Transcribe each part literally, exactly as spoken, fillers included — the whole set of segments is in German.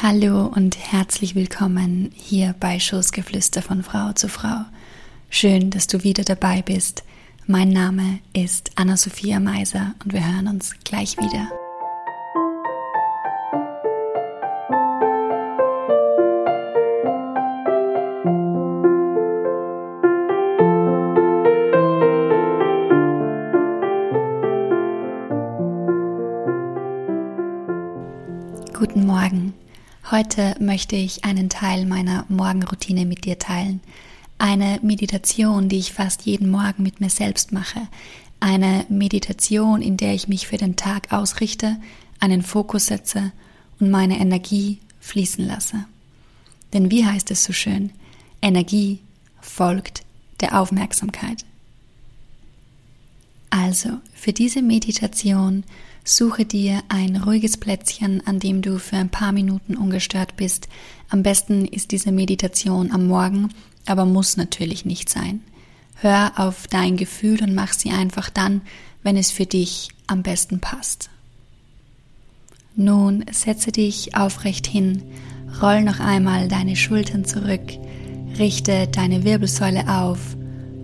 Hallo und herzlich willkommen hier bei Schoßgeflüster von Frau zu Frau. Schön, dass du wieder dabei bist. Mein Name ist Anna-Sophia Meiser und wir hören uns gleich wieder. Guten Morgen. Heute möchte ich einen Teil meiner Morgenroutine mit dir teilen. Eine Meditation, die ich fast jeden Morgen mit mir selbst mache. Eine Meditation, in der ich mich für den Tag ausrichte, einen Fokus setze und meine Energie fließen lasse. Denn wie heißt es so schön? Energie folgt der Aufmerksamkeit. Also, für diese Meditation suche dir ein ruhiges Plätzchen, an dem du für ein paar Minuten ungestört bist. Am besten ist diese Meditation am Morgen, aber muss natürlich nicht sein. Hör auf dein Gefühl und mach sie einfach dann, wenn es für dich am besten passt. Nun setze dich aufrecht hin, roll noch einmal deine Schultern zurück, richte deine Wirbelsäule auf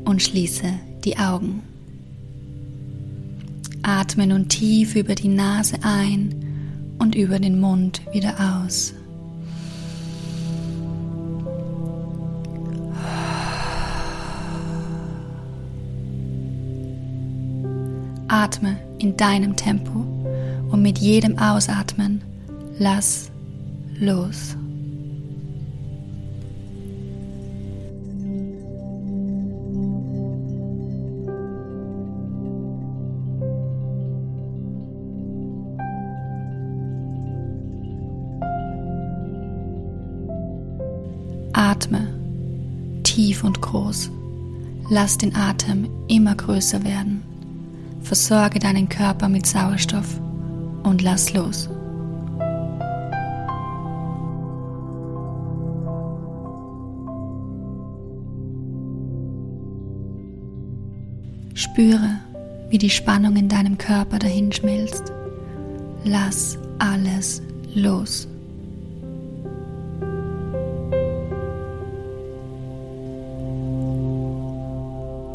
und schließe die Augen. Atme nun tief über die Nase ein und über den Mund wieder aus. Atme in deinem Tempo und mit jedem Ausatmen lass los. Atme tief und groß. Lass den Atem immer größer werden. Versorge deinen Körper mit Sauerstoff und lass los. Spüre, wie die Spannung in deinem Körper dahinschmilzt. Lass alles los.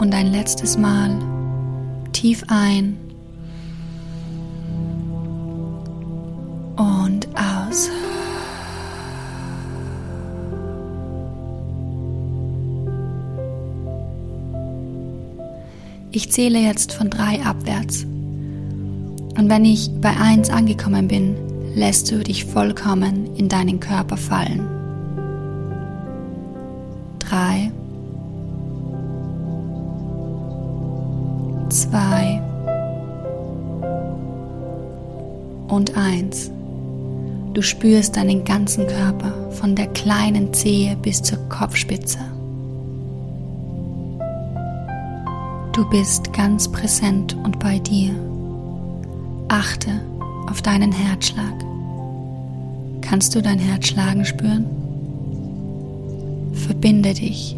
Und ein letztes Mal tief ein und aus. Ich zähle jetzt von drei abwärts. Und wenn ich bei eins angekommen bin, lässt du dich vollkommen in deinen Körper fallen. Drei. Zwei und eins. Du spürst deinen ganzen Körper, von der kleinen Zehe bis zur Kopfspitze. Du bist ganz präsent und bei dir. Achte auf deinen Herzschlag. Kannst du dein Herz schlagen spüren? Verbinde dich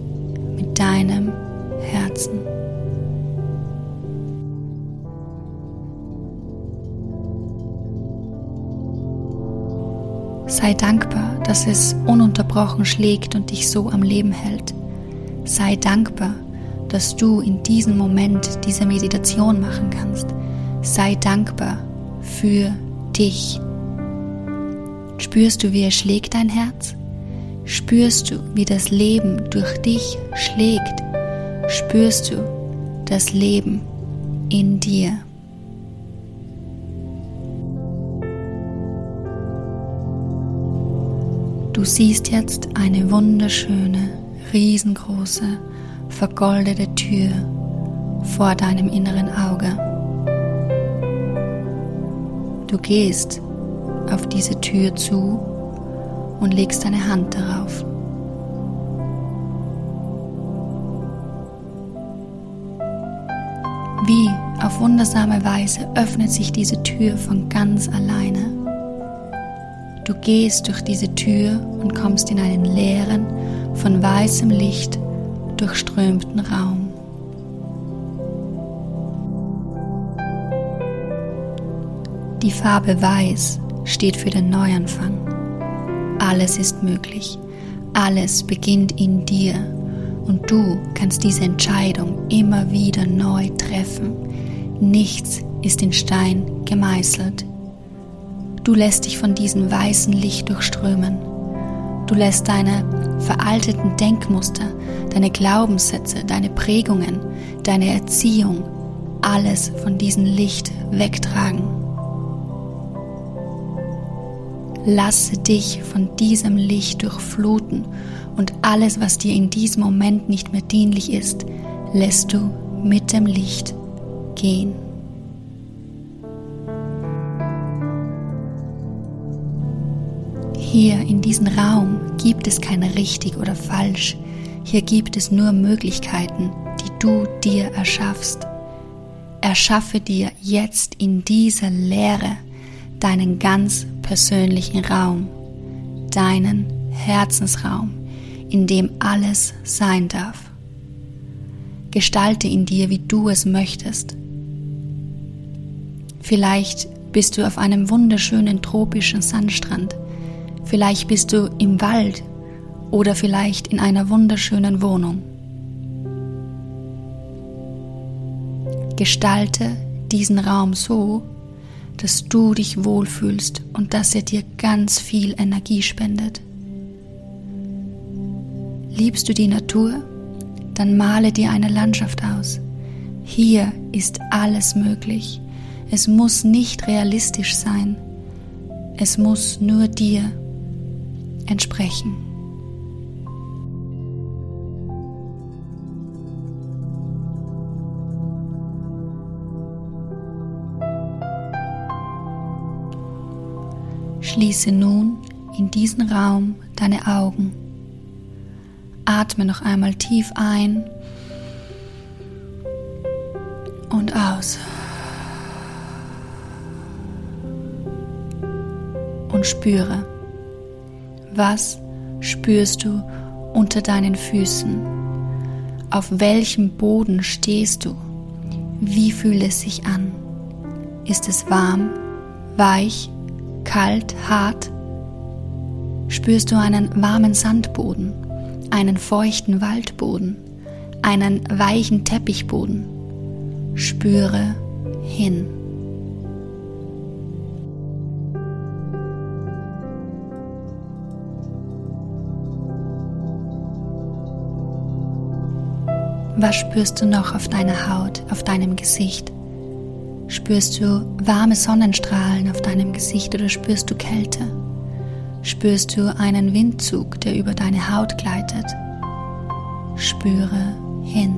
mit deinem Herzen. Sei dankbar, dass es ununterbrochen schlägt und dich so am Leben hält. Sei dankbar, dass du in diesem Moment diese Meditation machen kannst. Sei dankbar für dich. Spürst du, wie es schlägt, dein Herz? Spürst du, wie das Leben durch dich schlägt? Spürst du das Leben in dir? Du siehst jetzt eine wunderschöne, riesengroße, vergoldete Tür vor deinem inneren Auge. Du gehst auf diese Tür zu und legst deine Hand darauf. Wie auf wundersame Weise öffnet sich diese Tür von ganz alleine. Du gehst durch diese Tür und kommst in einen leeren, von weißem Licht durchströmten Raum. Die Farbe Weiß steht für den Neuanfang. Alles ist möglich. Alles beginnt in dir und du kannst diese Entscheidung immer wieder neu treffen. Nichts ist in Stein gemeißelt. Du lässt dich von diesem weißen Licht durchströmen. Du lässt deine veralteten Denkmuster, deine Glaubenssätze, deine Prägungen, deine Erziehung, alles von diesem Licht wegtragen. Lasse dich von diesem Licht durchfluten und alles, was dir in diesem Moment nicht mehr dienlich ist, lässt du mit dem Licht gehen. Hier in diesem Raum gibt es kein richtig oder falsch. Hier gibt es nur Möglichkeiten, die du dir erschaffst. Erschaffe dir jetzt in dieser Leere deinen ganz persönlichen Raum, deinen Herzensraum, in dem alles sein darf. Gestalte ihn dir, wie du es möchtest. Vielleicht bist du auf einem wunderschönen tropischen Sandstrand. Vielleicht bist du im Wald oder vielleicht in einer wunderschönen Wohnung. Gestalte diesen Raum so, dass du dich wohlfühlst und dass er dir ganz viel Energie spendet. Liebst du die Natur? Dann male dir eine Landschaft aus. Hier ist alles möglich. Es muss nicht realistisch sein. Es muss nur dir entsprechen. Schließe nun in diesen Raum deine Augen. Atme noch einmal tief ein und aus. Und spüre, was spürst du unter deinen Füßen? Auf welchem Boden stehst du? Wie fühlt es sich an? Ist es warm, weich, kalt, hart? Spürst du einen warmen Sandboden, einen feuchten Waldboden, einen weichen Teppichboden? Spüre hin. Was spürst du noch auf deiner Haut, auf deinem Gesicht? Spürst du warme Sonnenstrahlen auf deinem Gesicht oder spürst du Kälte? Spürst du einen Windzug, der über deine Haut gleitet? Spüre hin.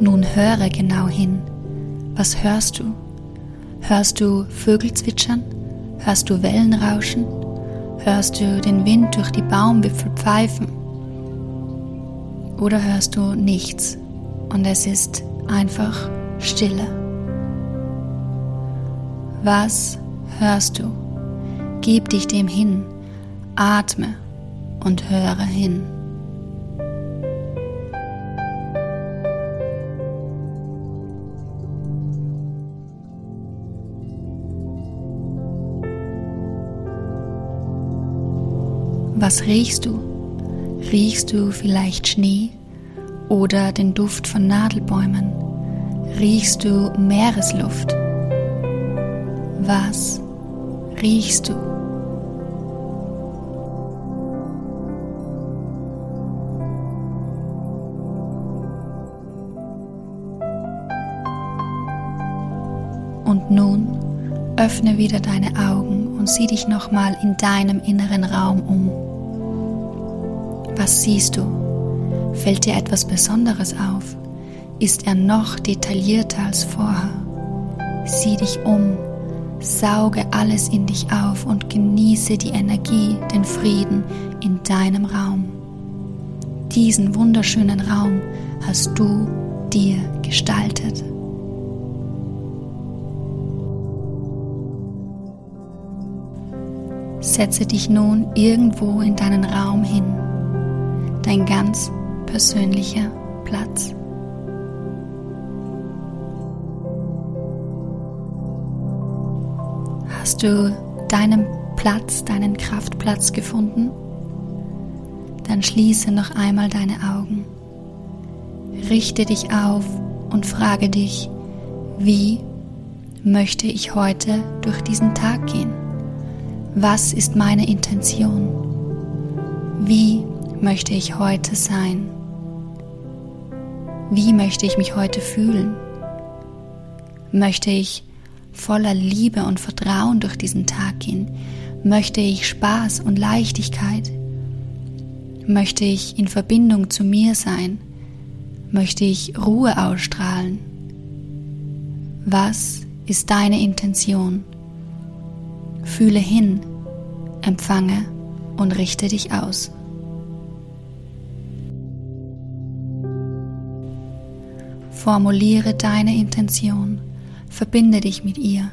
Nun höre genau hin. Was hörst du? Hörst du Vögel zwitschern? Hörst du Wellen rauschen? Hörst du den Wind durch die Baumwipfel pfeifen? Oder hörst du nichts und es ist einfach Stille? Was hörst du? Gib dich dem hin, atme und höre hin. Was riechst du? Riechst du vielleicht Schnee oder den Duft von Nadelbäumen? Riechst du Meeresluft? Was riechst du? Und nun öffne wieder deine Augen und sieh dich nochmal in deinem inneren Raum um. Was siehst du? Fällt dir etwas Besonderes auf? Ist er noch detaillierter als vorher? Sieh dich um, sauge alles in dich auf und genieße die Energie, den Frieden in deinem Raum. Diesen wunderschönen Raum hast du dir gestaltet. Setze dich nun irgendwo in deinen Raum hin. Dein ganz persönlicher Platz. Hast du deinen Platz, deinen Kraftplatz gefunden? Dann schließe noch einmal deine Augen. Richte dich auf und frage dich, wie möchte ich heute durch diesen Tag gehen? Was ist meine Intention? Wie möchte ich heute sein? Wie möchte ich mich heute fühlen? Möchte ich voller Liebe und Vertrauen durch diesen Tag gehen? Möchte ich Spaß und Leichtigkeit? Möchte ich in Verbindung zu mir sein? Möchte ich Ruhe ausstrahlen? Was ist deine Intention? Fühle hin, empfange und richte dich aus. Formuliere deine Intention, verbinde dich mit ihr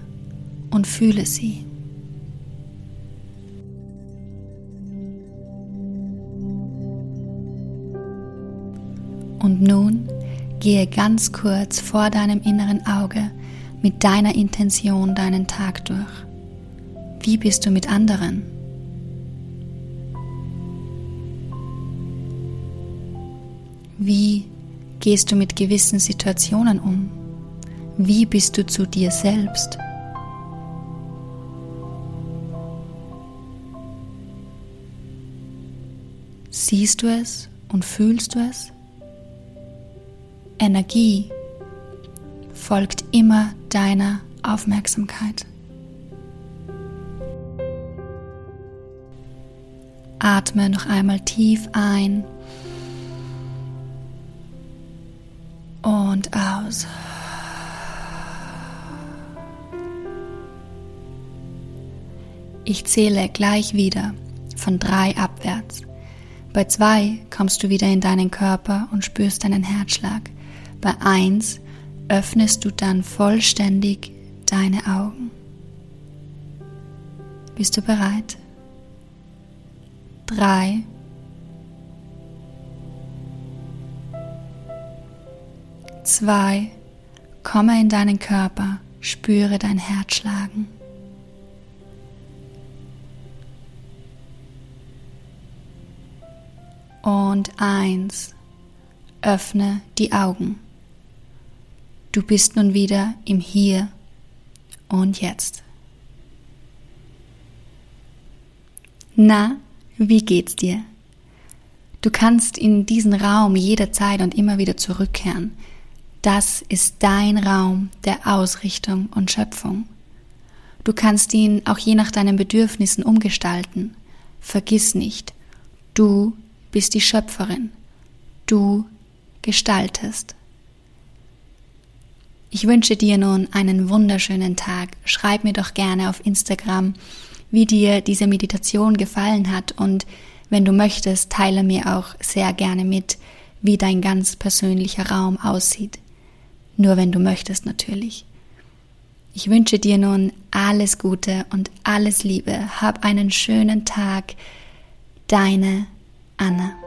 und fühle sie. Und nun gehe ganz kurz vor deinem inneren Auge mit deiner Intention deinen Tag durch. Wie bist du mit anderen? Wie gehst du mit gewissen Situationen um? Wie bist du zu dir selbst? Siehst du es und fühlst du es? Energie folgt immer deiner Aufmerksamkeit. Atme noch einmal tief ein und aus. Ich zähle gleich wieder von drei abwärts. Bei zwei kommst du wieder in deinen Körper und spürst deinen Herzschlag. Bei eins öffnest du dann vollständig deine Augen. Bist du bereit? Drei. Zwei. Komme in deinen Körper, spüre dein Herz schlagen. Und eins. Öffne die Augen. Du bist nun wieder im Hier und Jetzt. Na, wie geht's dir? Du kannst in diesen Raum jederzeit und immer wieder zurückkehren. Das ist dein Raum der Ausrichtung und Schöpfung. Du kannst ihn auch je nach deinen Bedürfnissen umgestalten. Vergiss nicht, du bist die Schöpferin. Du gestaltest. Ich wünsche dir nun einen wunderschönen Tag. Schreib mir doch gerne auf Instagram, wie dir diese Meditation gefallen hat, und wenn du möchtest, teile mir auch sehr gerne mit, wie dein ganz persönlicher Raum aussieht. Nur wenn du möchtest natürlich. Ich wünsche dir nun alles Gute und alles Liebe. Hab einen schönen Tag. Deine Anna.